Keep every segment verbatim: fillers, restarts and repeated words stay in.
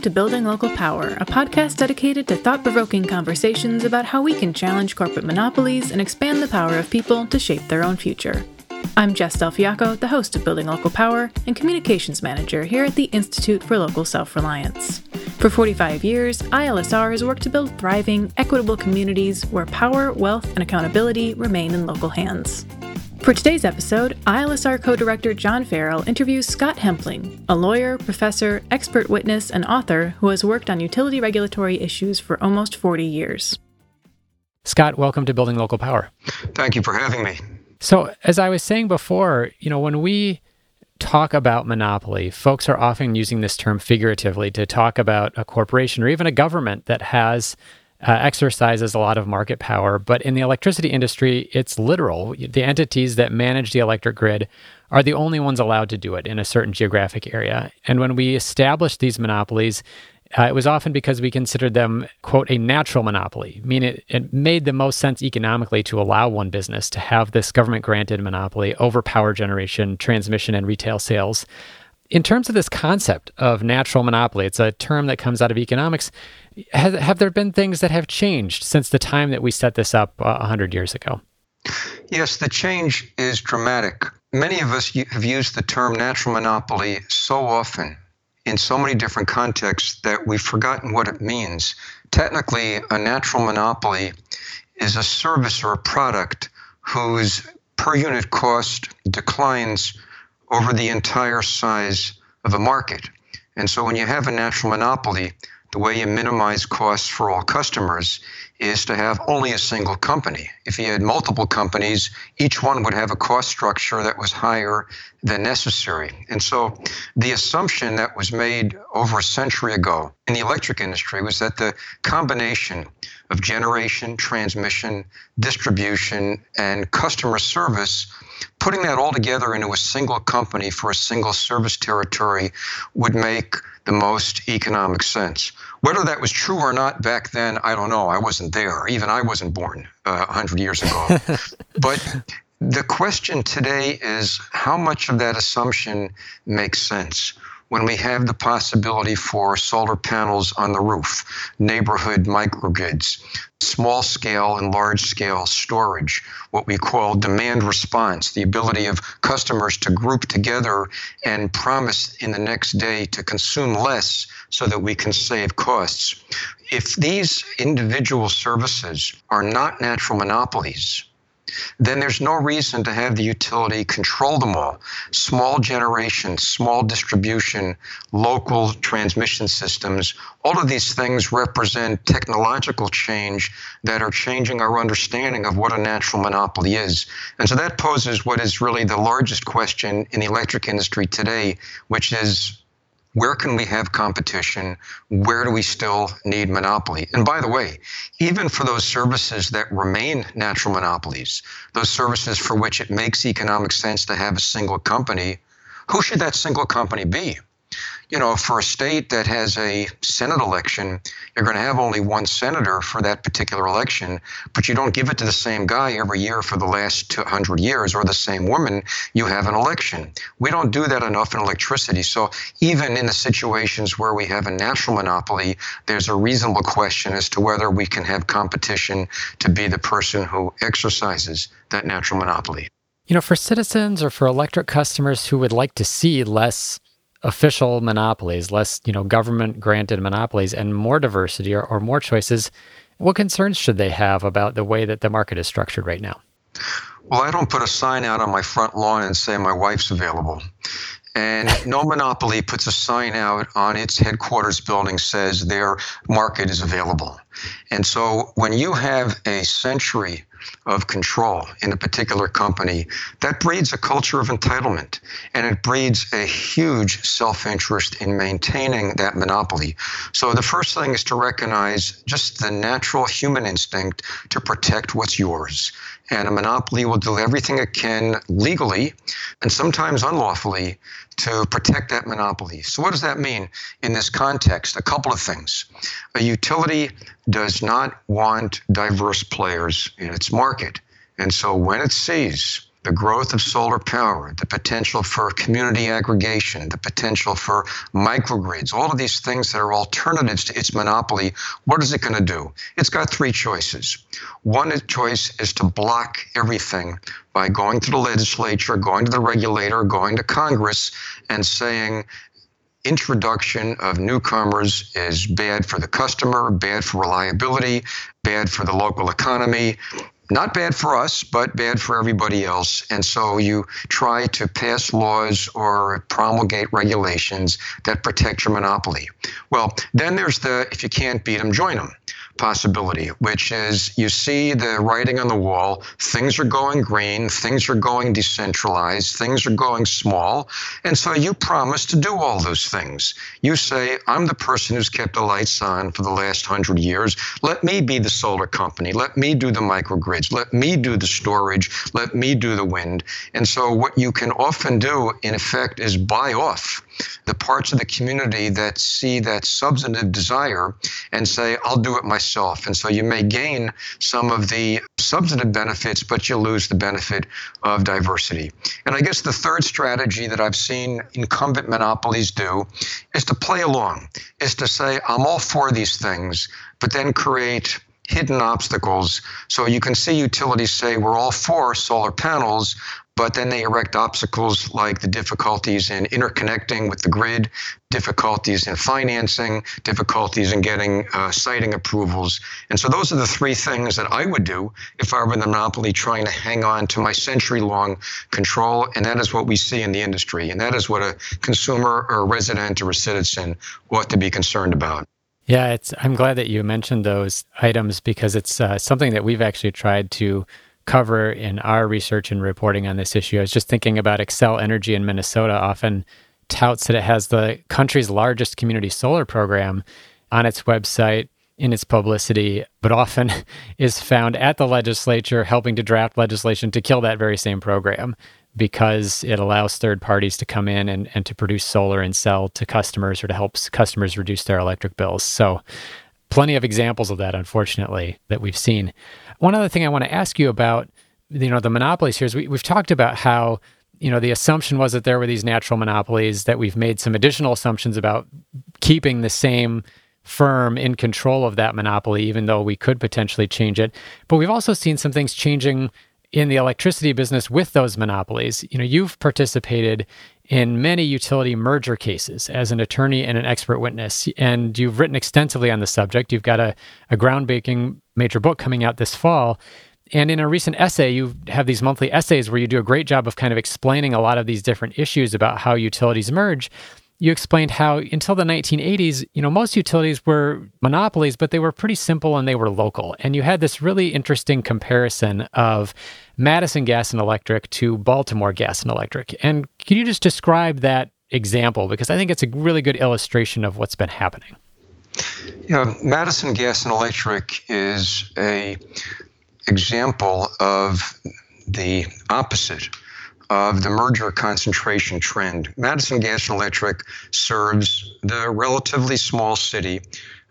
Welcome to Building Local Power, a podcast dedicated to thought-provoking conversations about how we can challenge corporate monopolies and expand the power of people to shape their own future. I'm Jess Del Fiacco, the host of Building Local Power and Communications Manager here at the Institute for Local Self-Reliance. For forty-five years, I L S R has worked to build thriving, equitable communities where power, wealth, and accountability remain in local hands. For today's episode, I L S R co-director John Farrell interviews Scott Hempling, a lawyer, professor, expert witness, and author who has worked on utility regulatory issues for almost forty years. Scott, welcome to Building Local Power. Thank you for having me. So, as I was saying before, you know, when we talk about monopoly, folks are often using this term figuratively to talk about a corporation or even a government that has uh, exercises a lot of market power. But in the electricity industry, it's literal. The entities that manage the electric grid are the only ones allowed to do it in a certain geographic area. And when we established these monopolies, Uh, it was often because we considered them, quote, a natural monopoly, meaning it, it made the most sense economically to allow one business to have this government-granted monopoly over power generation, transmission, and retail sales. In terms of this concept of natural monopoly, it's a term that comes out of economics. Have, have there been things that have changed since the time that we set this up uh, one hundred years ago? Yes, the change is dramatic. Many of us have used the term natural monopoly so often in so many different contexts that we've forgotten what it means. Technically, a natural monopoly is a service or a product whose per unit cost declines over the entire size of a market. And so when you have a natural monopoly, the way you minimize costs for all customers is to have only a single company. If you had multiple companies, each one would have a cost structure that was higher than necessary. And so the assumption that was made over a century ago in the electric industry was that the combination of generation, transmission, distribution, and customer service, putting that all together into a single company for a single service territory would make the most economic sense. Whether that was true or not back then, I don't know. I wasn't there. Even I wasn't born uh, one hundred years ago. But the question today is how much of that assumption makes sense when we have the possibility for solar panels on the roof, neighborhood microgrids, small scale and large scale storage, what we call demand response, the ability of customers to group together and promise in the next day to consume less so that we can save costs. If these individual services are not natural monopolies, then there's no reason to have the utility control them all. Small generation, small distribution, local transmission systems, all of these things represent technological change that are changing our understanding of what a natural monopoly is. And so that poses what is really the largest question in the electric industry today, which is, where can we have competition? Where do we still need monopoly? And by the way, even for those services that remain natural monopolies, those services for which it makes economic sense to have a single company, who should that single company be? You know, for a state that has a Senate election, you're going to have only one senator for that particular election, but you don't give it to the same guy every year for the last one hundred years or the same woman. You have an election. We don't do that enough in electricity. So even in the situations where we have a natural monopoly, there's a reasonable question as to whether we can have competition to be the person who exercises that natural monopoly. You know, for citizens or for electric customers who would like to see less official monopolies, less, you know, government-granted monopolies, and more diversity or, or more choices, what concerns should they have about the way that the market is structured right now? Well, I don't put a sign out on my front lawn and say my wife's available. And no monopoly puts a sign out on its headquarters building says their market is available. And so when you have a century of control in a particular company, that breeds a culture of entitlement, and it breeds a huge self-interest in maintaining that monopoly. So the first thing is to recognize just the natural human instinct to protect what's yours. And a monopoly will do everything it can legally and sometimes unlawfully to protect that monopoly. So what does that mean in this context? A couple of things. A utility does not want diverse players in its market. And so when it sees the growth of solar power, the potential for community aggregation, the potential for microgrids, all of these things that are alternatives to its monopoly, what is it going to do? It's got three choices. One choice is to block everything by going to the legislature, going to the regulator, going to Congress, and saying, introduction of newcomers is bad for the customer, bad for reliability, bad for the local economy. Not bad for us, but bad for everybody else. And so you try to pass laws or promulgate regulations that protect your monopoly. Well, then there's the, if you can't beat them, join them possibility, which is you see the writing on the wall, things are going green, things are going decentralized, things are going small. And so you promise to do all those things. You say, I'm the person who's kept the lights on for the last hundred years. Let me be the solar company. Let me do the microgrids. Let me do the storage. Let me do the wind. And so what you can often do, in effect, is buy off the parts of the community that see that substantive desire and say, I'll do it myself. And so you may gain some of the substantive benefits, but you lose the benefit of diversity. And I guess the third strategy that I've seen incumbent monopolies do is to play along, is to say, I'm all for these things, but then create hidden obstacles. So you can see utilities say, we're all for solar panels, but then they erect obstacles like the difficulties in interconnecting with the grid, difficulties in financing, difficulties in getting uh, siting approvals. And so those are the three things that I would do if I were in the monopoly trying to hang on to my century-long control, and that is what we see in the industry. And that is what a consumer or a resident or a citizen ought to be concerned about. Yeah, it's, I'm glad that you mentioned those items because it's uh, something that we've actually tried to cover in our research and reporting on this issue. I was just thinking about Xcel Energy in Minnesota often touts that it has the country's largest community solar program on its website, in its publicity, but often is found at the legislature helping to draft legislation to kill that very same program because it allows third parties to come in and, and to produce solar and sell to customers or to help customers reduce their electric bills. So plenty of examples of that, unfortunately, that we've seen. One other thing I want to ask you about, you know, the monopolies here is we, we've talked about how, you know, the assumption was that there were these natural monopolies, that we've made some additional assumptions about keeping the same firm in control of that monopoly, even though we could potentially change it. But we've also seen some things changing in the electricity business with those monopolies. You know, you've participated in many utility merger cases as an attorney and an expert witness, and you've written extensively on the subject. You've got a, a groundbreaking major book coming out this fall. And in a recent essay, you have these monthly essays where you do a great job of kind of explaining a lot of these different issues about how utilities merge. You explained how until the nineteen eighties, you know, most utilities were monopolies, but they were pretty simple and they were local. And you had this really interesting comparison of Madison Gas and Electric to Baltimore Gas and Electric. And can you just describe that example? Because I think it's a really good illustration of what's been happening. You know, Madison Gas and Electric is a example of the opposite of the merger concentration trend. Madison Gas and Electric serves the relatively small city,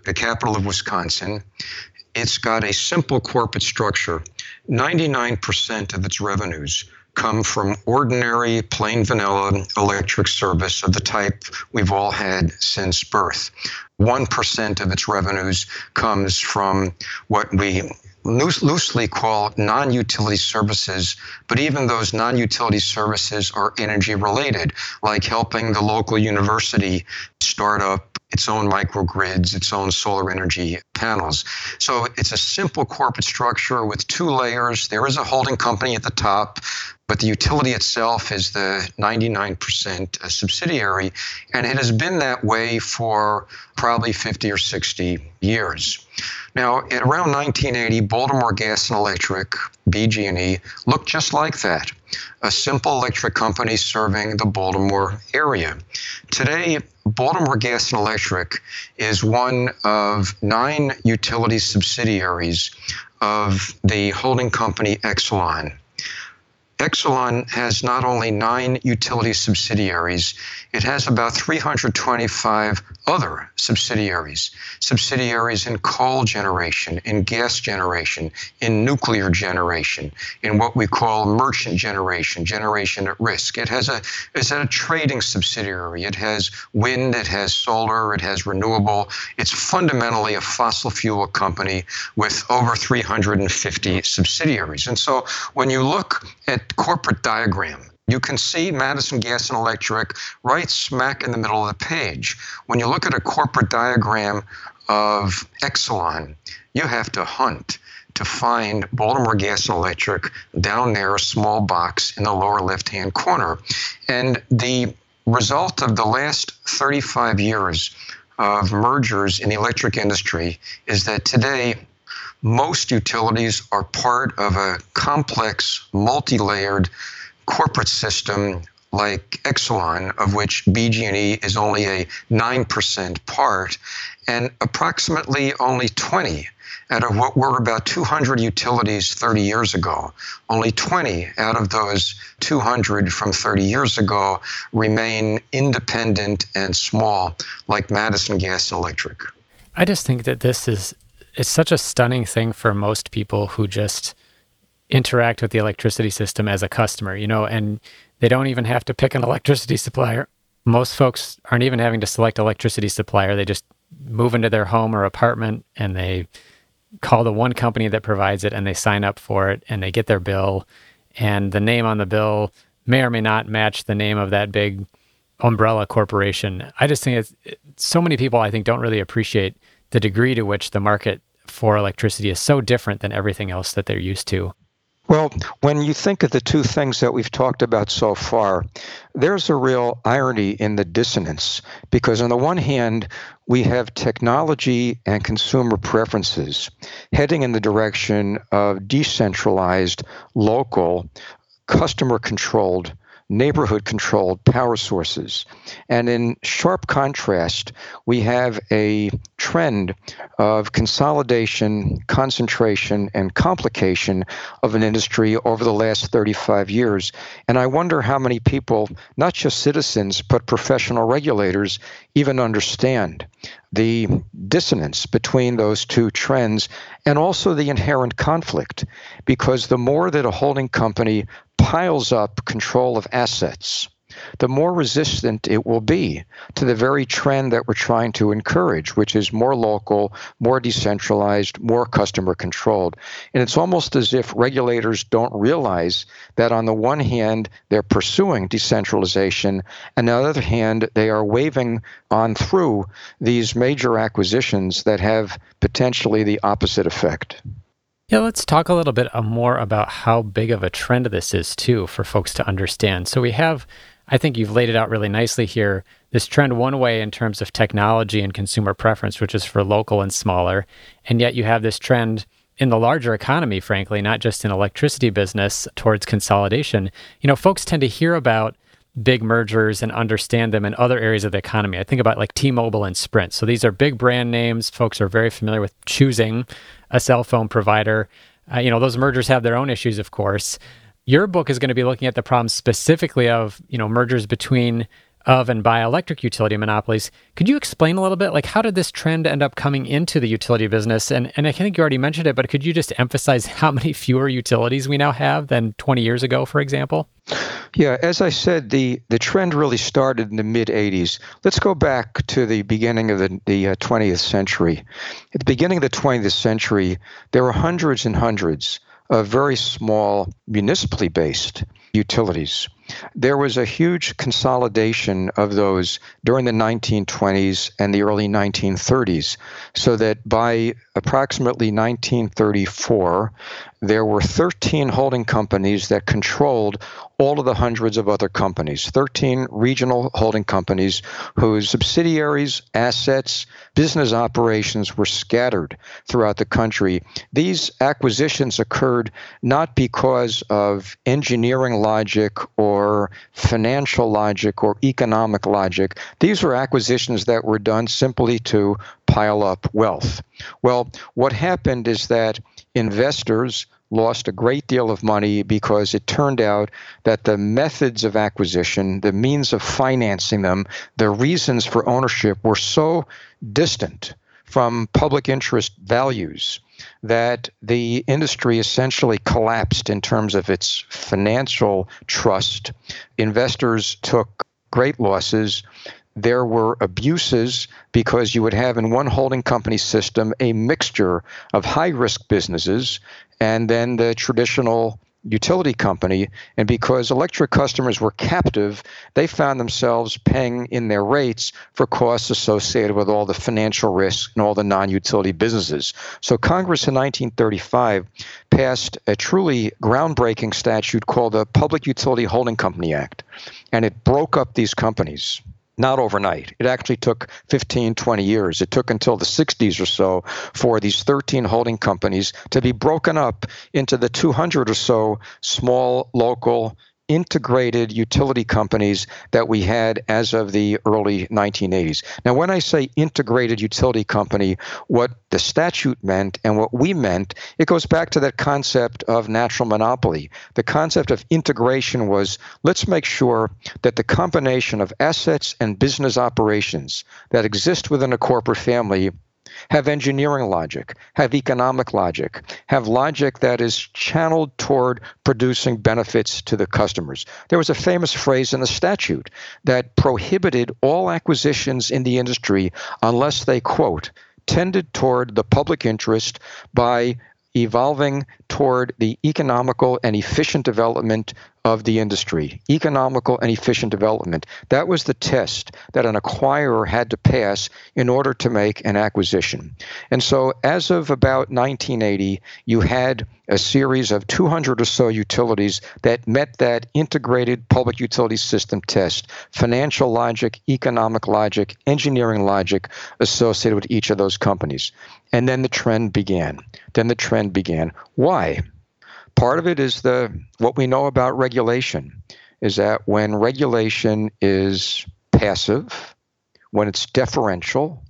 the capital of Wisconsin. It's got a simple corporate structure. ninety-nine percent of its revenues come from ordinary, plain vanilla electric service of the type we've all had since birth. one percent of its revenues comes from what we loosely called non-utility services, but even those non-utility services are energy related, like helping the local university start up its own microgrids, its own solar energy panels. So it's a simple corporate structure with two layers. There is a holding company at the top, but the utility itself is the ninety-nine percent subsidiary, and it has been that way for probably fifty or sixty years. Now, at around nineteen eighty, Baltimore Gas and Electric, B G and E, looked just like that, a simple electric company serving the Baltimore area. Today, Baltimore Gas and Electric is one of nine utility subsidiaries of the holding company Exelon. Exelon has not only nine utility subsidiaries, it has about three hundred twenty-five other subsidiaries, subsidiaries in coal generation, in gas generation, in nuclear generation, in what we call merchant generation, generation at risk. It has a, it's a trading subsidiary. It has wind, it has solar, it has renewable. It's fundamentally a fossil fuel company with over three hundred fifty subsidiaries. And so when you look at corporate diagram, you can see Madison Gas and Electric right smack in the middle of the page. When you look at a corporate diagram of Exelon, you have to hunt to find Baltimore Gas and Electric down there, a small box in the lower left-hand corner. And the result of the last thirty-five years of mergers in the electric industry is that today, most utilities are part of a complex, multi-layered corporate system like Exelon, of which B G and E is only a nine percent part, and approximately only twenty out of what were about two hundred utilities thirty years ago, only twenty out of those two hundred from thirty years ago remain independent and small, like Madison Gas and Electric. I just think that this is it's such a stunning thing for most people who just interact with the electricity system as a customer, you know, and they don't even have to pick an electricity supplier. Most folks aren't even having to select electricity supplier. They just move into their home or apartment and they call the one company that provides it and they sign up for it and they get their bill. And the name on the bill may or may not match the name of that big umbrella corporation. I just think it's, it's so many people, I think, don't really appreciate the degree to which the market for electricity is so different than everything else that they're used to. Well, when you think of the two things that we've talked about so far, there's a real irony in the dissonance, because on the one hand, we have technology and consumer preferences heading in the direction of decentralized, local, customer-controlled, neighborhood-controlled power sources. And in sharp contrast, we have a trend of consolidation, concentration, and complication of an industry over the last thirty-five years. And I wonder how many people, not just citizens, but professional regulators, even understand the dissonance between those two trends and also the inherent conflict. Because the more that a holding company piles up control of assets, the more resistant it will be to the very trend that we're trying to encourage, which is more local, more decentralized, more customer controlled. And it's almost as if regulators don't realize that on the one hand, they're pursuing decentralization, and on the other hand, they are waving on through these major acquisitions that have potentially the opposite effect. Yeah, let's talk a little bit more about how big of a trend this is, too, for folks to understand. So we have, I think you've laid it out really nicely here, this trend one way in terms of technology and consumer preference, which is for local and smaller. And yet you have this trend in the larger economy, frankly, not just in electricity business, towards consolidation. You know, folks tend to hear about big mergers and understand them in other areas of the economy. I think about like T-Mobile and Sprint. So these are big brand names. Folks are very familiar with choosing a cell phone provider. Uh, you know, those mergers have their own issues, of course. Your book is going to be looking at the problem specifically of, you know, mergers between of and by electric utility monopolies. Could you explain a little bit, like, how did this trend end up coming into the utility business? And and I think you already mentioned it, but could you just emphasize how many fewer utilities we now have than twenty years ago, for example? Yeah, as I said, the, the trend really started in the mid-eighties. Let's go back to the beginning of the, the uh, twentieth century. At the beginning of the twentieth century, there were hundreds and hundreds of very small, municipally-based utilities. There was a huge consolidation of those during the nineteen twenties and the early nineteen thirties, so that by approximately nineteen thirty-four, there were thirteen holding companies that controlled all of the hundreds of other companies, thirteen regional holding companies whose subsidiaries, assets, business operations were scattered throughout the country. These acquisitions occurred not because of engineering logic or financial logic or economic logic. These were acquisitions that were done simply to pile up wealth. Well, what happened is that investors, lost a great deal of money because it turned out that the methods of acquisition, the means of financing them, the reasons for ownership were so distant from public interest values that the industry essentially collapsed in terms of its financial trust. Investors took great losses. There were abuses because you would have in one holding company system a mixture of high-risk businesses and then the traditional utility company. And because electric customers were captive, they found themselves paying in their rates for costs associated with all the financial risk and all the non-utility businesses. So Congress in nineteen thirty-five passed a truly groundbreaking statute called the Public Utility Holding Company Act, and it broke up these companies. Not overnight. It actually took fifteen, twenty years. It took until the sixties or so for these thirteen holding companies to be broken up into the two hundred or so small, local, integrated utility companies that we had as of the early nineteen eighties. Now, when I say integrated utility company, what the statute meant and what we meant, it goes back to that concept of natural monopoly. The concept of integration was, let's make sure that the combination of assets and business operations that exist within a corporate family have engineering logic, have economic logic, have logic that is channeled toward producing benefits to the customers. There was a famous phrase in the statute that prohibited all acquisitions in the industry unless they, quote, tended toward the public interest by evolving toward the economical and efficient development of the industry, economical and efficient development. That was the test that an acquirer had to pass in order to make an acquisition. And so as of about nineteen eighty, you had a series of two hundred or so utilities that met that integrated public utility system test, financial logic, economic logic, engineering logic associated with each of those companies. And then the trend began. Then the trend began. Why? Part of it is the what we know about regulation, is that when regulation is passive, when it's deferential,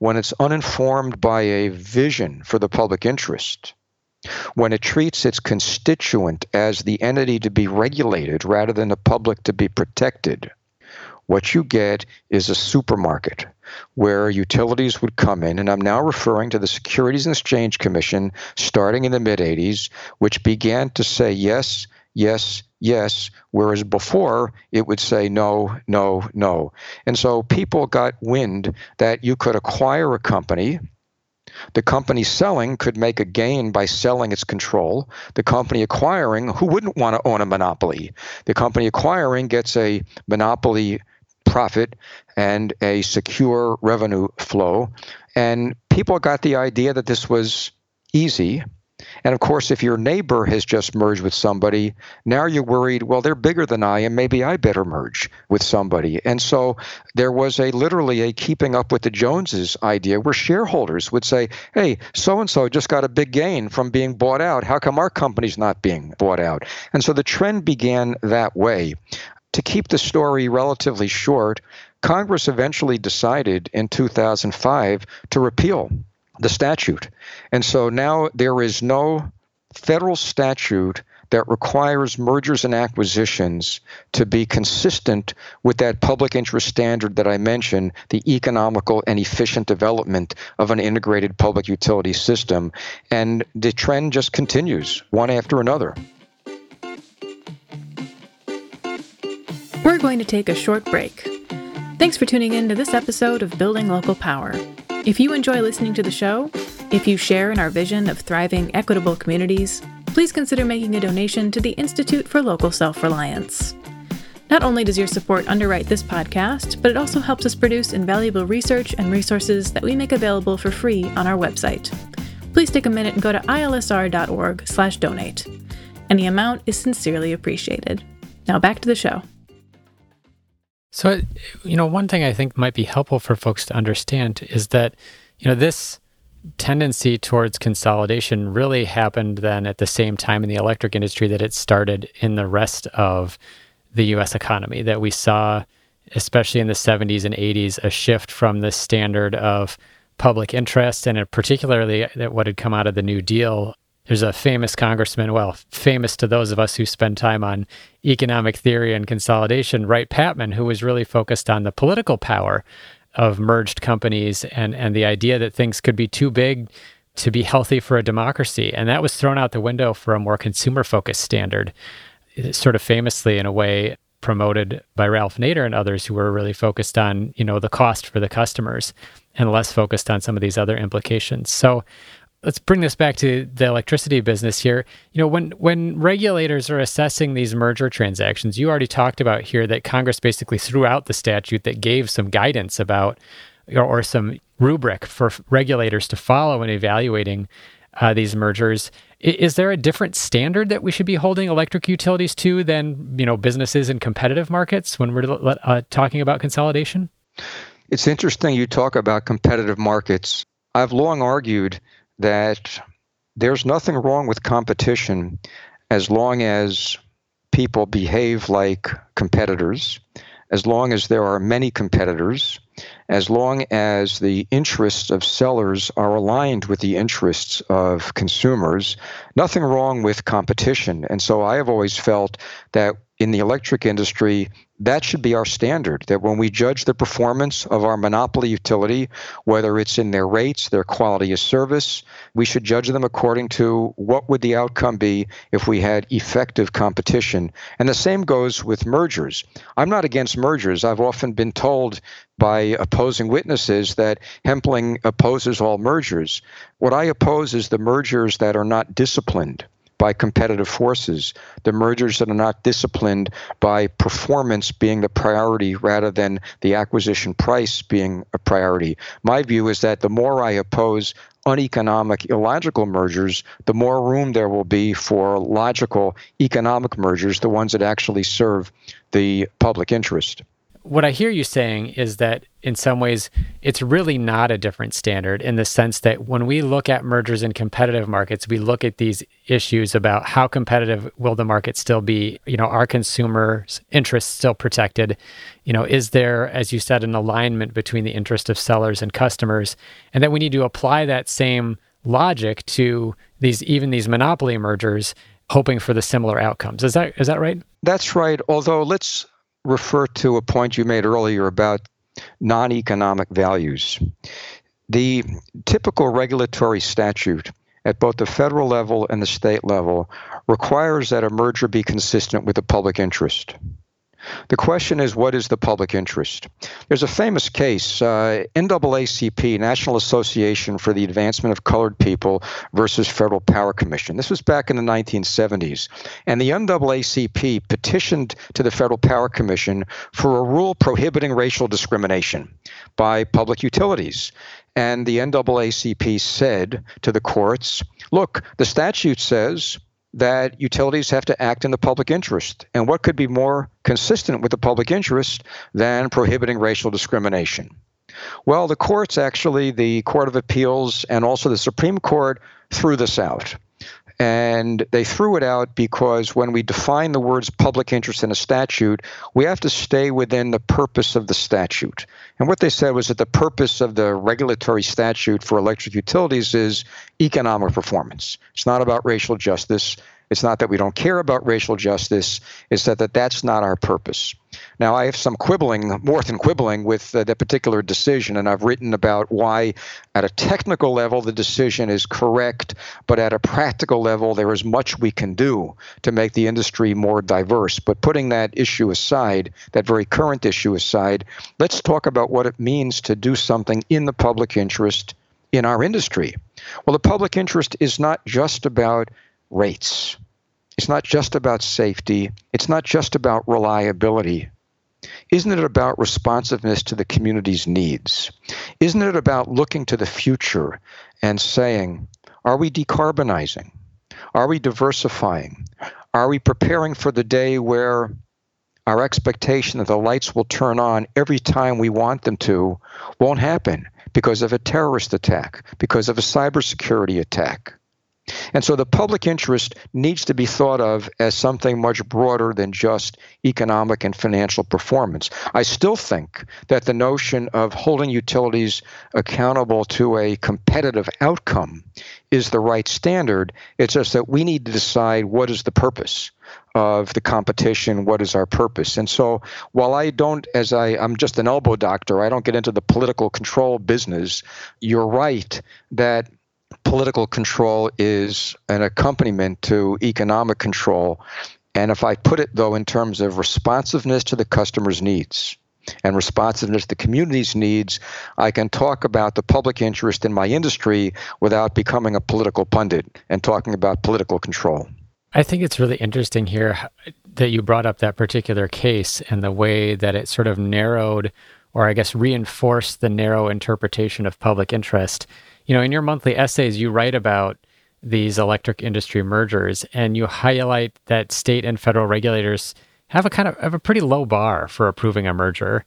when it's uninformed by a vision for the public interest, when it treats its constituent as the entity to be regulated rather than the public to be protected, what you get is a supermarket where utilities would come in, and I'm now referring to the Securities and Exchange Commission starting in the mid-eighties, which began to say yes, yes, yes, whereas before it would say no, no, no. And so people got wind that you could acquire a company. The company selling could make a gain by selling its control. The company acquiring, who wouldn't want to own a monopoly? The company acquiring gets a monopoly profit and a secure revenue flow. And people got the idea that this was easy. And of course, if your neighbor has just merged with somebody, now you're worried, well, they're bigger than I am, maybe I better merge with somebody. And so there was a literally a keeping up with the Joneses idea where shareholders would say, hey, so-and-so just got a big gain from being bought out. How come our company's not being bought out? And so the trend began that way. To keep the story relatively short, Congress eventually decided in two thousand five to repeal the statute. And so now there is no federal statute that requires mergers and acquisitions to be consistent with that public interest standard that I mentioned, the economical and efficient development of an integrated public utility system. And the trend just continues, one after another. We're going to take a short break. Thanks for tuning in to this episode of Building Local Power. If you enjoy listening to the show, if you share in our vision of thriving, equitable communities, please consider making a donation to the Institute for Local Self-Reliance. Not only does your support underwrite this podcast, but it also helps us produce invaluable research and resources that we make available for free on our website. Please take a minute and go to ilsr.org slash donate. Any amount is sincerely appreciated. Now back to the show. So, you know, one thing I think might be helpful for folks to understand is that, you know, this tendency towards consolidation really happened then at the same time in the electric industry that it started in the rest of the U S economy, that we saw, especially in the seventies and eighties, a shift from the standard of public interest and particularly what had come out of the New Deal There's a famous congressman, well, famous to those of us who spend time on economic theory and consolidation, Wright Patman, who was really focused on the political power of merged companies and, and the idea that things could be too big to be healthy for a democracy. And that was thrown out the window for a more consumer-focused standard, sort of famously in a way promoted by Ralph Nader and others who were really focused on, you know, the cost for the customers and less focused on some of these other implications. So let's bring this back to the electricity business here. You know, when when regulators are assessing these merger transactions, you already talked about here that Congress basically threw out the statute that gave some guidance about or, or some rubric for regulators to follow in evaluating uh, these mergers. I, is there a different standard that we should be holding electric utilities to than, you know, businesses in competitive markets when we're uh, talking about consolidation? It's interesting you talk about competitive markets. I've long argued that there's nothing wrong with competition as long as people behave like competitors, as long as there are many competitors, as long as the interests of sellers are aligned with the interests of consumers. Nothing wrong with competition. And so I have always felt that in the electric industry, that should be our standard, that when we judge the performance of our monopoly utility, whether it's in their rates, their quality of service, we should judge them according to what would the outcome be if we had effective competition. And the same goes with mergers. I'm not against mergers. I've often been told by opposing witnesses that Hempling opposes all mergers. What I oppose is the mergers that are not disciplined by competitive forces, the mergers that are not disciplined by performance being the priority rather than the acquisition price being a priority. My view is that the more I oppose uneconomic, illogical mergers, the more room there will be for logical economic mergers, the ones that actually serve the public interest. What I hear you saying is that in some ways, it's really not a different standard in the sense that when we look at mergers in competitive markets, we look at these issues about how competitive will the market still be? You know, are consumers' interests still protected? You know, is there, as you said, an alignment between the interest of sellers and customers? And that we need to apply that same logic to these, even these monopoly mergers, hoping for the similar outcomes. Is that is that right? That's right. Although let's refer to a point you made earlier about non-economic values. The typical regulatory statute at both the federal level and the state level requires that a merger be consistent with the public interest. The question is, what is the public interest? There's a famous case, uh, N double A C P, National Association for the Advancement of Colored People versus Federal Power Commission. This was back in the nineteen seventies. And the N double A C P petitioned to the Federal Power Commission for a rule prohibiting racial discrimination by public utilities. And the N double A C P said to the courts, look, the statute says that utilities have to act in the public interest. And what could be more consistent with the public interest than prohibiting racial discrimination? Well, the courts actually, the Court of Appeals and also the Supreme Court threw this out. And they threw it out because when we define the words public interest in a statute, we have to stay within the purpose of the statute. And what they said was that the purpose of the regulatory statute for electric utilities is economic performance. It's not about racial justice. It's not that we don't care about racial justice. It's that, that that's not our purpose. Now, I have some quibbling, more than quibbling, with uh, that particular decision, and I've written about why at a technical level the decision is correct, but at a practical level there is much we can do to make the industry more diverse. But putting that issue aside, that very current issue aside, let's talk about what it means to do something in the public interest in our industry. Well, the public interest is not just about rates. It's not just about safety. It's not just about reliability. Isn't it about responsiveness to the community's needs? Isn't it about looking to the future and saying, are we decarbonizing? Are we diversifying? Are we preparing for the day where our expectation that the lights will turn on every time we want them to won't happen because of a terrorist attack, because of a cybersecurity attack? And so the public interest needs to be thought of as something much broader than just economic and financial performance. I still think that the notion of holding utilities accountable to a competitive outcome is the right standard. It's just that we need to decide what is the purpose of the competition, what is our purpose. And so while I don't, as I, I'm just an elbow doctor, I don't get into the political control business, you're right that political control is an accompaniment to economic control. And if I put it, though, in terms of responsiveness to the customer's needs and responsiveness to the community's needs, I can talk about the public interest in my industry without becoming a political pundit and talking about political control. I think it's really interesting here that you brought up that particular case and the way that it sort of narrowed, or I guess reinforced, the narrow interpretation of public interest. You know, in your monthly essays, you write about these electric industry mergers, and you highlight that state and federal regulators have a kind of have a pretty low bar for approving a merger.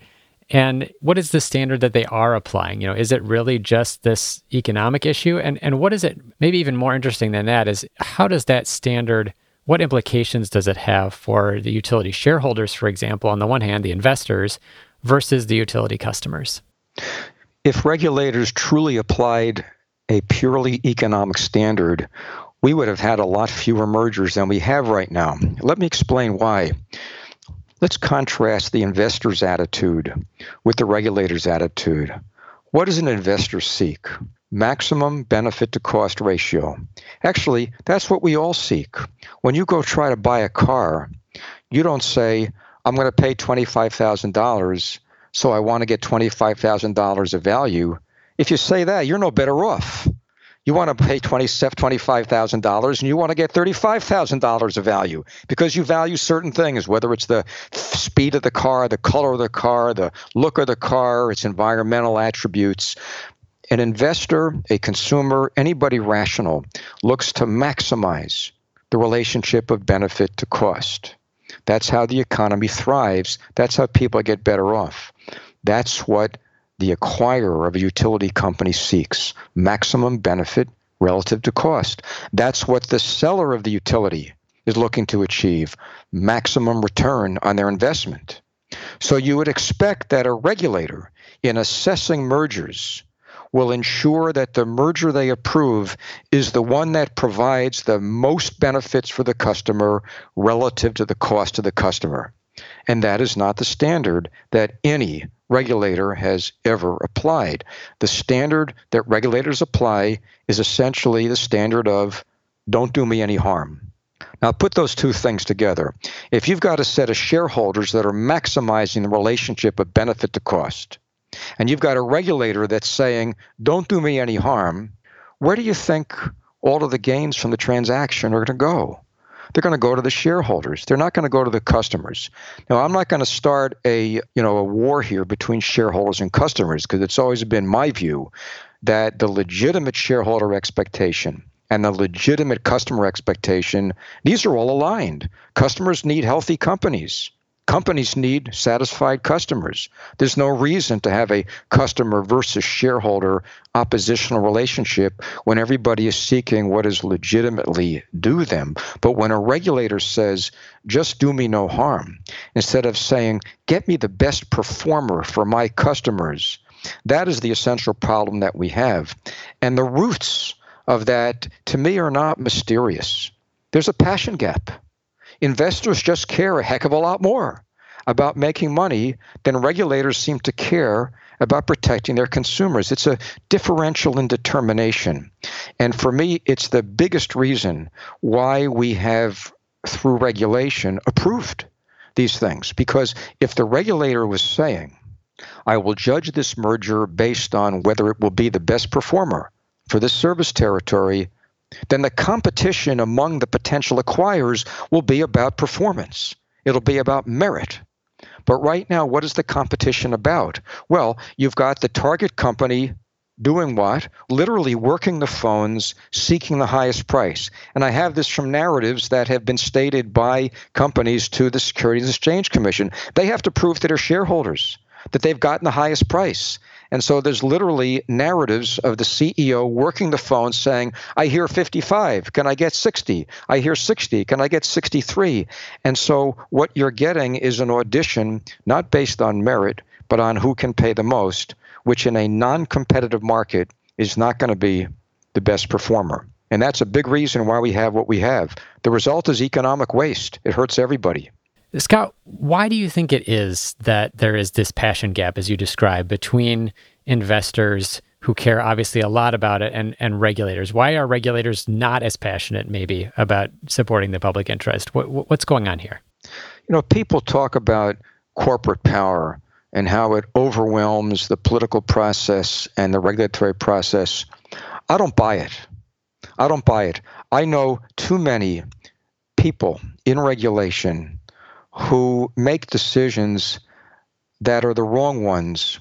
And what is the standard that they are applying? You know, is it really just this economic issue? And and what is it, maybe even more interesting than that, is how does that standard, what implications does it have for the utility shareholders, for example, on the one hand, the investors, versus the utility customers? If regulators truly applied a purely economic standard, we would have had a lot fewer mergers than we have right now. Let me explain why. Let's contrast the investor's attitude with the regulator's attitude. What does an investor seek? Maximum benefit to cost ratio. Actually, that's what we all seek. When you go try to buy a car, you don't say, I'm going to pay twenty-five thousand dollars. So I want to get twenty-five thousand dollars of value. If you say that, you're no better off. You want to pay twenty-five thousand dollars and you want to get thirty-five thousand dollars of value because you value certain things, whether it's the speed of the car, the color of the car, the look of the car, its environmental attributes. An investor, a consumer, anybody rational looks to maximize the relationship of benefit to cost. That's how the economy thrives. That's how people get better off. That's what the acquirer of a utility company seeks, maximum benefit relative to cost. That's what the seller of the utility is looking to achieve, maximum return on their investment. So you would expect that a regulator, in assessing mergers, will ensure that the merger they approve is the one that provides the most benefits for the customer relative to the cost to the customer. And that is not the standard that any regulator has ever applied. The standard that regulators apply is essentially the standard of don't do me any harm. Now put those two things together. If you've got a set of shareholders that are maximizing the relationship of benefit to cost, and you've got a regulator that's saying, don't do me any harm, where do you think all of the gains from the transaction are going to go? They're going to go to the shareholders. They're not going to go to the customers. Now, I'm not going to start a, you know, a war here between shareholders and customers, because it's always been my view that the legitimate shareholder expectation and the legitimate customer expectation, these are all aligned. Customers need healthy companies. Companies need satisfied customers. There's no reason to have a customer versus shareholder oppositional relationship when everybody is seeking what is legitimately due them. But when a regulator says, just do me no harm, instead of saying, get me the best performer for my customers, that is the essential problem that we have. And the roots of that, to me, are not mysterious. There's a passion gap. Investors just care a heck of a lot more about making money than regulators seem to care about protecting their consumers. It's a differential in determination. And for me, it's the biggest reason why we have, through regulation, approved these things. Because if the regulator was saying, I will judge this merger based on whether it will be the best performer for this service territory, then the competition among the potential acquirers will be about performance. It'll be about merit. But right now, what is the competition about? Well, you've got the target company doing what? Literally working the phones, seeking the highest price. And I have this from narratives that have been stated by companies to the Securities and Exchange Commission. They have to prove to their shareholders that they've gotten the highest price. And so there's literally narratives of the C E O working the phone saying, I hear fifty-five, can I get sixty? I hear sixty, can I get sixty-three? And so what you're getting is an audition, not based on merit, but on who can pay the most, which in a non-competitive market is not going to be the best performer. And that's a big reason why we have what we have. The result is economic waste. It hurts everybody. Scott, why do you think it is that there is this passion gap, as you describe, between investors who care obviously a lot about it and, and regulators? Why are regulators not as passionate maybe about supporting the public interest? What, what's going on here? You know, people talk about corporate power and how it overwhelms the political process and the regulatory process. I don't buy it. I don't buy it. I know too many people in regulation who make decisions that are the wrong ones,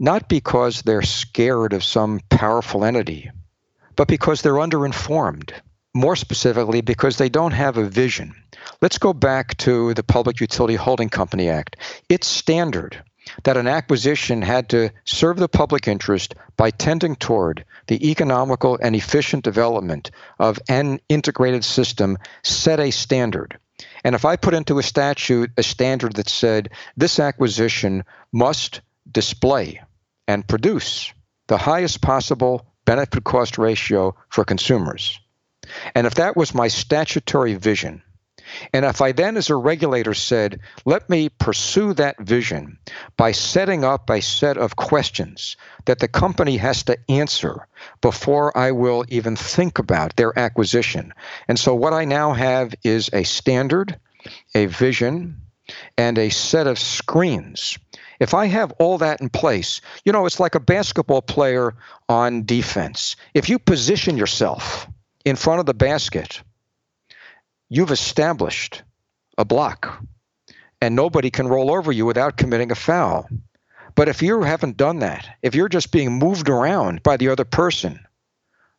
not because they're scared of some powerful entity, but because they're underinformed. More specifically, because they don't have a vision. Let's go back to the Public Utility Holding Company Act. It's standard that an acquisition had to serve the public interest by tending toward the economical and efficient development of an integrated system, set a standard. And if I put into a statute a standard that said, this acquisition must display and produce the highest possible benefit-cost ratio for consumers. And if that was my statutory vision, and if I then as a regulator said, let me pursue that vision by setting up a set of questions that the company has to answer before I will even think about their acquisition. And so what I now have is a standard, a vision, and a set of screens. If I have all that in place, you know, it's like a basketball player on defense. If you position yourself in front of the basket, you've established a block, and nobody can roll over you without committing a foul. But if you haven't done that, if you're just being moved around by the other person,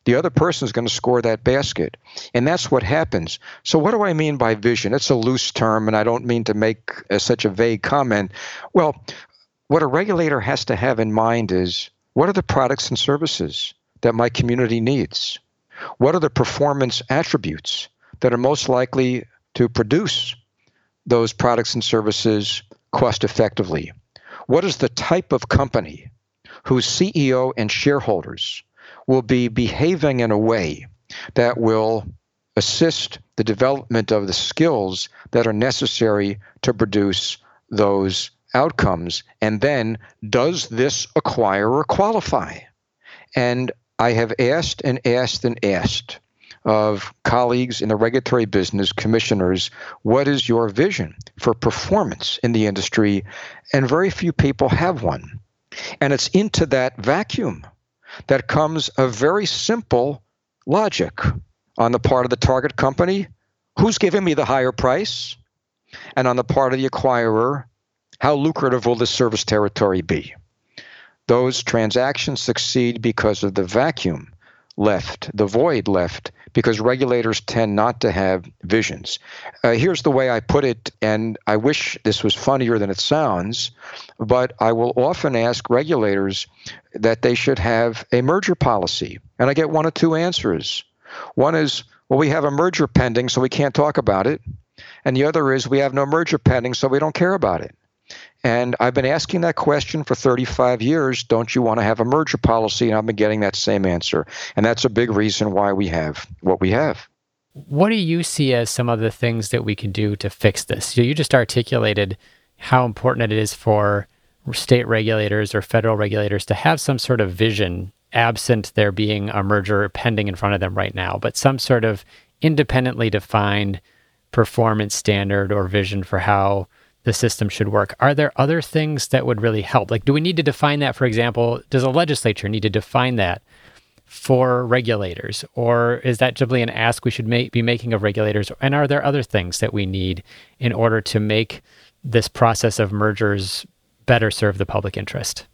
the other person is going to score that basket. And that's what happens. So what do I mean by vision? It's a loose term, and I don't mean to make uh, such a vague comment. Well, what a regulator has to have in mind is, what are the products and services that my community needs? What are the performance attributes that are most likely to produce those products and services cost effectively? What is the type of company whose C E O and shareholders will be behaving in a way that will assist the development of the skills that are necessary to produce those outcomes? And then, does this acquire or qualify? And I have asked and asked and asked of colleagues in the regulatory business, commissioners, what is your vision for performance in the industry? And very few people have one. And it's into that vacuum that comes a very simple logic on the part of the target company: who's giving me the higher price? And on the part of the acquirer, how lucrative will this service territory be? Those transactions succeed because of the vacuum left, the void left, because regulators tend not to have visions. Uh, here's the way I put it, and I wish this was funnier than it sounds, but I will often ask regulators that they should have a merger policy. And I get one of two answers. One is, well, we have a merger pending, so we can't talk about it. And the other is, we have no merger pending, so we don't care about it. And I've been asking that question for thirty-five years, don't you want to have a merger policy? And I've been getting that same answer. And that's a big reason why we have what we have. What do you see as some of the things that we can do to fix this? So you just articulated how important it is for state regulators or federal regulators to have some sort of vision, absent there being a merger pending in front of them right now, but some sort of independently defined performance standard or vision for how the system should work. Are there other things that would really help? Like, do we need to define that? For example, does a legislature need to define that for regulators? Or is that simply an ask we should make, be making of regulators? And are there other things that we need in order to make this process of mergers better serve the public interest?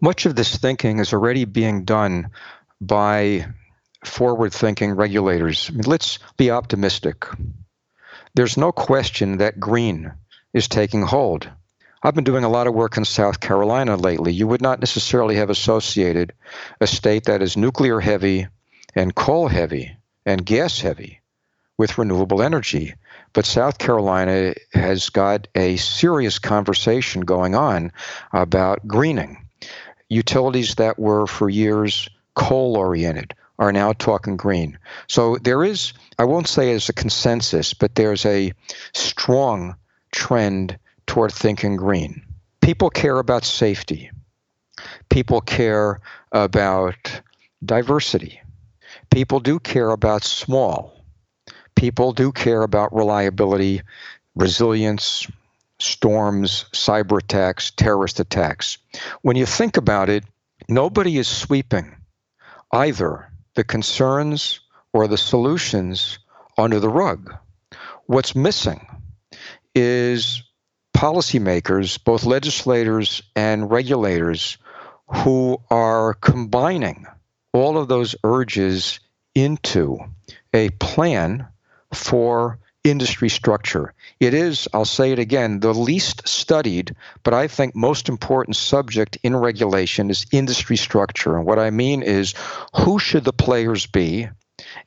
Much of this thinking is already being done by forward-thinking regulators. I mean, let's be optimistic. There's no question that green is taking hold. I've been doing a lot of work in South Carolina lately. You would not necessarily have associated a state that is nuclear heavy and coal heavy and gas heavy with renewable energy. But South Carolina has got a serious conversation going on about greening. Utilities that were for years coal-oriented are now talking green. So there is, I won't say it's a consensus, but there's a strong trend toward thinking green. People care about safety. People care about diversity. People do care about small. People do care about reliability, resilience, storms, cyber attacks, terrorist attacks. When you think about it, nobody is sweeping either the concerns or the solutions under the rug. What's missing is policymakers, both legislators and regulators, who are combining all of those urges into a plan for industry structure. It is, I'll say it again, the least studied, but I think most important subject in regulation is industry structure. And what I mean is, who should the players be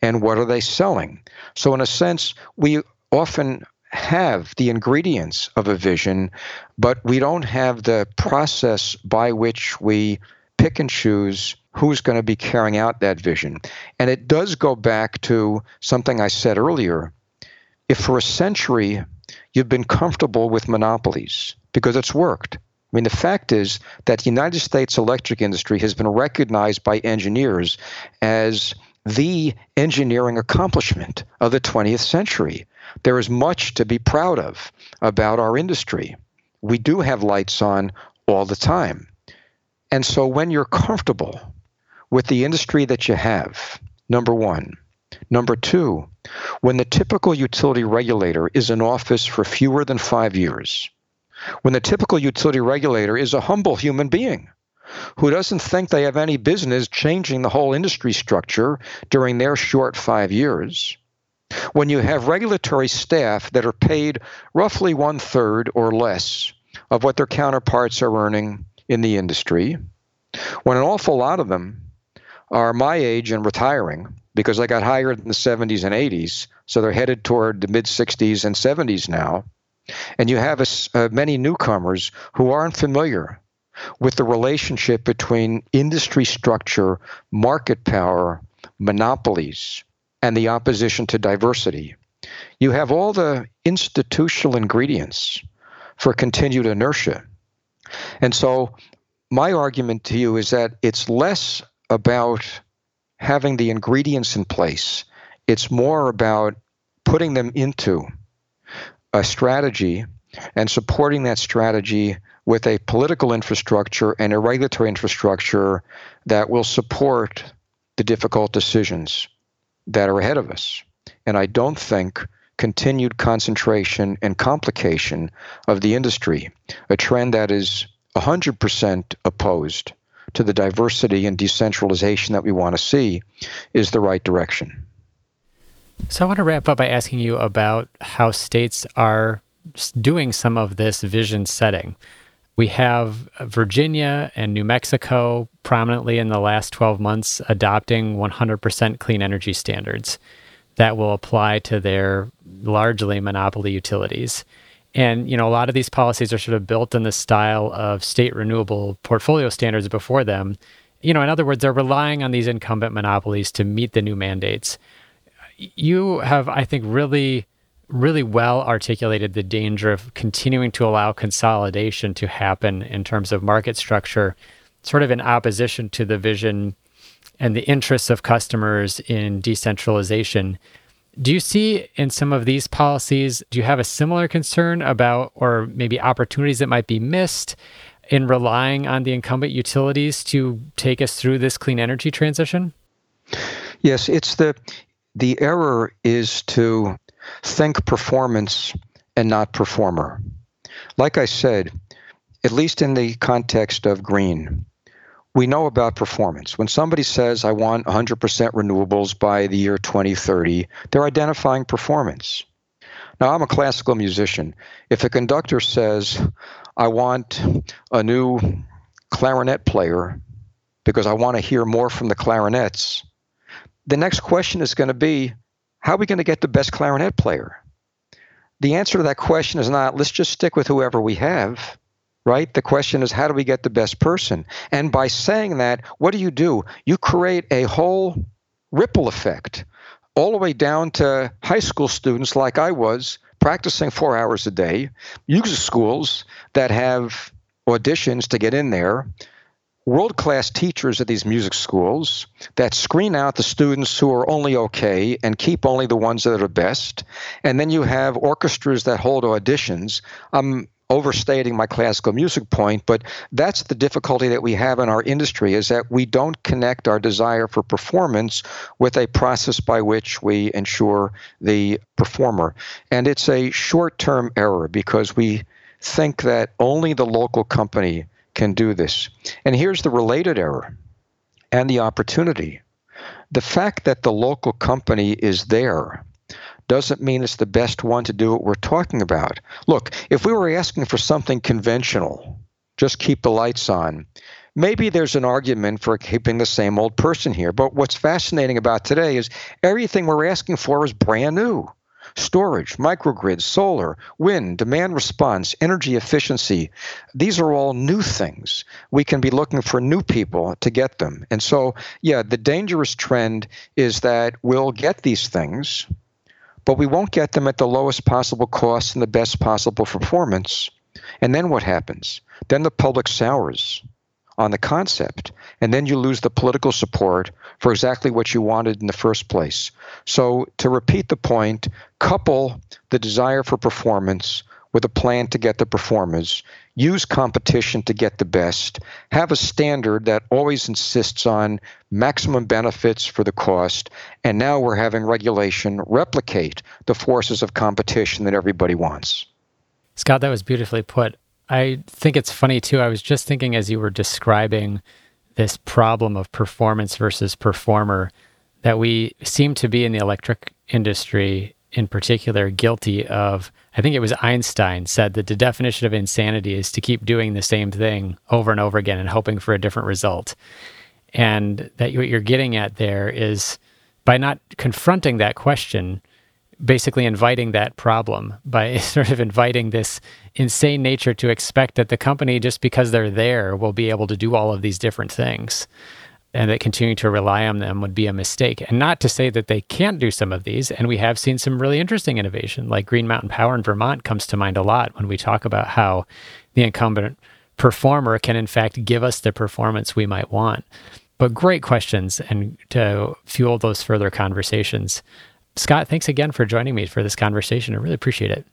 and what are they selling? So in a sense, we often have the ingredients of a vision, but we don't have the process by which we pick and choose who's going to be carrying out that vision. And it does go back to something I said earlier. If for a century you've been comfortable with monopolies because it's worked. I mean, the fact is that the United States electric industry has been recognized by engineers as the engineering accomplishment of the twentieth century. There is much to be proud of about our industry. We do have lights on all the time. And so when you're comfortable with the industry that you have, number one. Number two, when the typical utility regulator is in office for fewer than five years, when the typical utility regulator is a humble human being who doesn't think they have any business changing the whole industry structure during their short five years, when you have regulatory staff that are paid roughly one-third or less of what their counterparts are earning in the industry, when an awful lot of them are my age and retiring because they got hired in the seventies and eighties, so they're headed toward the mid-sixties and seventies now, and you have a, uh, many newcomers who aren't familiar with the relationship between industry structure, market power, monopolies, and the opposition to diversity. You have all the institutional ingredients for continued inertia. And so my argument to you is that it's less about having the ingredients in place. It's more about putting them into a strategy and supporting that strategy with a political infrastructure and a regulatory infrastructure that will support the difficult decisions that are ahead of us. And I don't think continued concentration and complication of the industry, a trend that is one hundred percent opposed to the diversity and decentralization that we want to see, is the right direction. So I want to wrap up by asking you about how states are doing some of this vision setting. We have Virginia and New Mexico prominently in the last twelve months adopting one hundred percent clean energy standards that will apply to their largely monopoly utilities. And, you know, a lot of these policies are sort of built in the style of state renewable portfolio standards before them. You know, in other words, they're relying on these incumbent monopolies to meet the new mandates. You have, I think, really, really well articulated the danger of continuing to allow consolidation to happen in terms of market structure, sort of in opposition to the vision and the interests of customers in decentralization. Do you see in some of these policies, do you have a similar concern about, or maybe opportunities that might be missed in relying on the incumbent utilities to take us through this clean energy transition? Yes, it's the, the error is to think performance and not performer. Like I said, at least in the context of green, we know about performance. When somebody says, I want one hundred percent renewables by the year twenty thirty, they're identifying performance. Now, I'm a classical musician. If a conductor says, I want a new clarinet player because I want to hear more from the clarinets, the next question is going to be, how are we going to get the best clarinet player? The answer to that question is not, let's just stick with whoever we have, right? The question is, how do we get the best person? And by saying that, what do you do? You create a whole ripple effect all the way down to high school students like I was, practicing four hours a day, user schools that have auditions to get in there, world-class teachers at these music schools that screen out the students who are only okay and keep only the ones that are best. And then you have orchestras that hold auditions. I'm overstating my classical music point, but that's the difficulty that we have in our industry, is that we don't connect our desire for performance with a process by which we ensure the performer. And it's a short-term error because we think that only the local company can do this. And here's the related error and the opportunity. The fact that the local company is there doesn't mean it's the best one to do what we're talking about. Look, if we were asking for something conventional, just keep the lights on, maybe there's an argument for keeping the same old person here. But what's fascinating about today is everything we're asking for is brand new. Storage, microgrids, solar, wind, demand response, energy efficiency. These are all new things. We can be looking for new people to get them. And so, yeah, the dangerous trend is that we'll get these things, but we won't get them at the lowest possible cost and the best possible performance. And then what happens? Then the public sours on the concept, and then you lose the political support for exactly what you wanted in the first place. So to repeat the point, couple the desire for performance with a plan to get the performers, use competition to get the best, have a standard that always insists on maximum benefits for the cost, and now we're having regulation replicate the forces of competition that everybody wants. Scott, that was beautifully put. I think it's funny, too. I was just thinking as you were describing this problem of performance versus performer, that we seem to be in the electric industry in particular guilty of, I think it was Einstein said that the definition of insanity is to keep doing the same thing over and over again and hoping for a different result. And that what you're getting at there is by not confronting that question, basically inviting that problem by sort of inviting this insane nature to expect that the company, just because they're there, will be able to do all of these different things, and that continuing to rely on them would be a mistake. And not to say that they can't do some of these, and we have seen some really interesting innovation, like Green Mountain Power in Vermont comes to mind a lot when we talk about how the incumbent performer can in fact give us the performance we might want. But great questions, and to fuel those further conversations. Scott, thanks again for joining me for this conversation. I really appreciate it.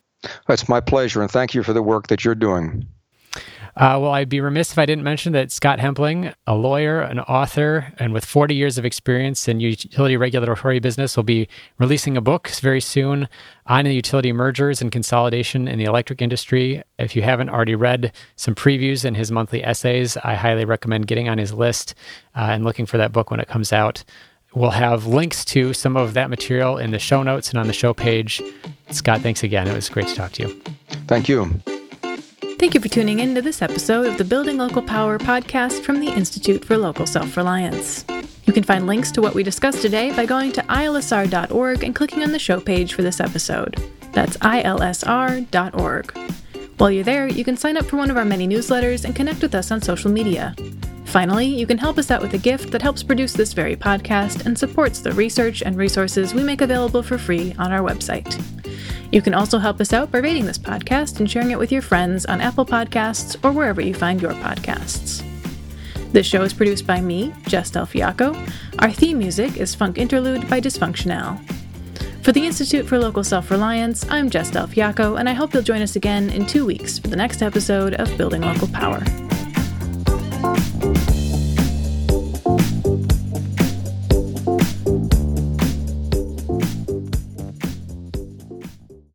It's my pleasure, and thank you for the work that you're doing. Uh, well, I'd be remiss if I didn't mention that Scott Hempling, a lawyer, an author, and with forty years of experience in utility regulatory business, will be releasing a book very soon on the utility mergers and consolidation in the electric industry. If you haven't already read some previews in his monthly essays, I highly recommend getting on his list uh, and looking for that book when it comes out. We'll have links to some of that material in the show notes and on the show page. Scott, thanks again. It was great to talk to you. Thank you. Thank you for tuning in to this episode of the Building Local Power podcast from the Institute for Local Self-Reliance. You can find links to what we discussed today by going to I L S R dot org and clicking on the show page for this episode. That's I L S R dot org. While you're there, you can sign up for one of our many newsletters and connect with us on social media. Finally, you can help us out with a gift that helps produce this very podcast and supports the research and resources we make available for free on our website. You can also help us out by rating this podcast and sharing it with your friends on Apple Podcasts or wherever you find your podcasts. This show is produced by me, Jess Del Fiacco. Our theme music is Funk Interlude by Dysfunctional. For the Institute for Local Self-Reliance, I'm Jess Del Fiacco, and I hope you'll join us again in two weeks for the next episode of Building Local Power.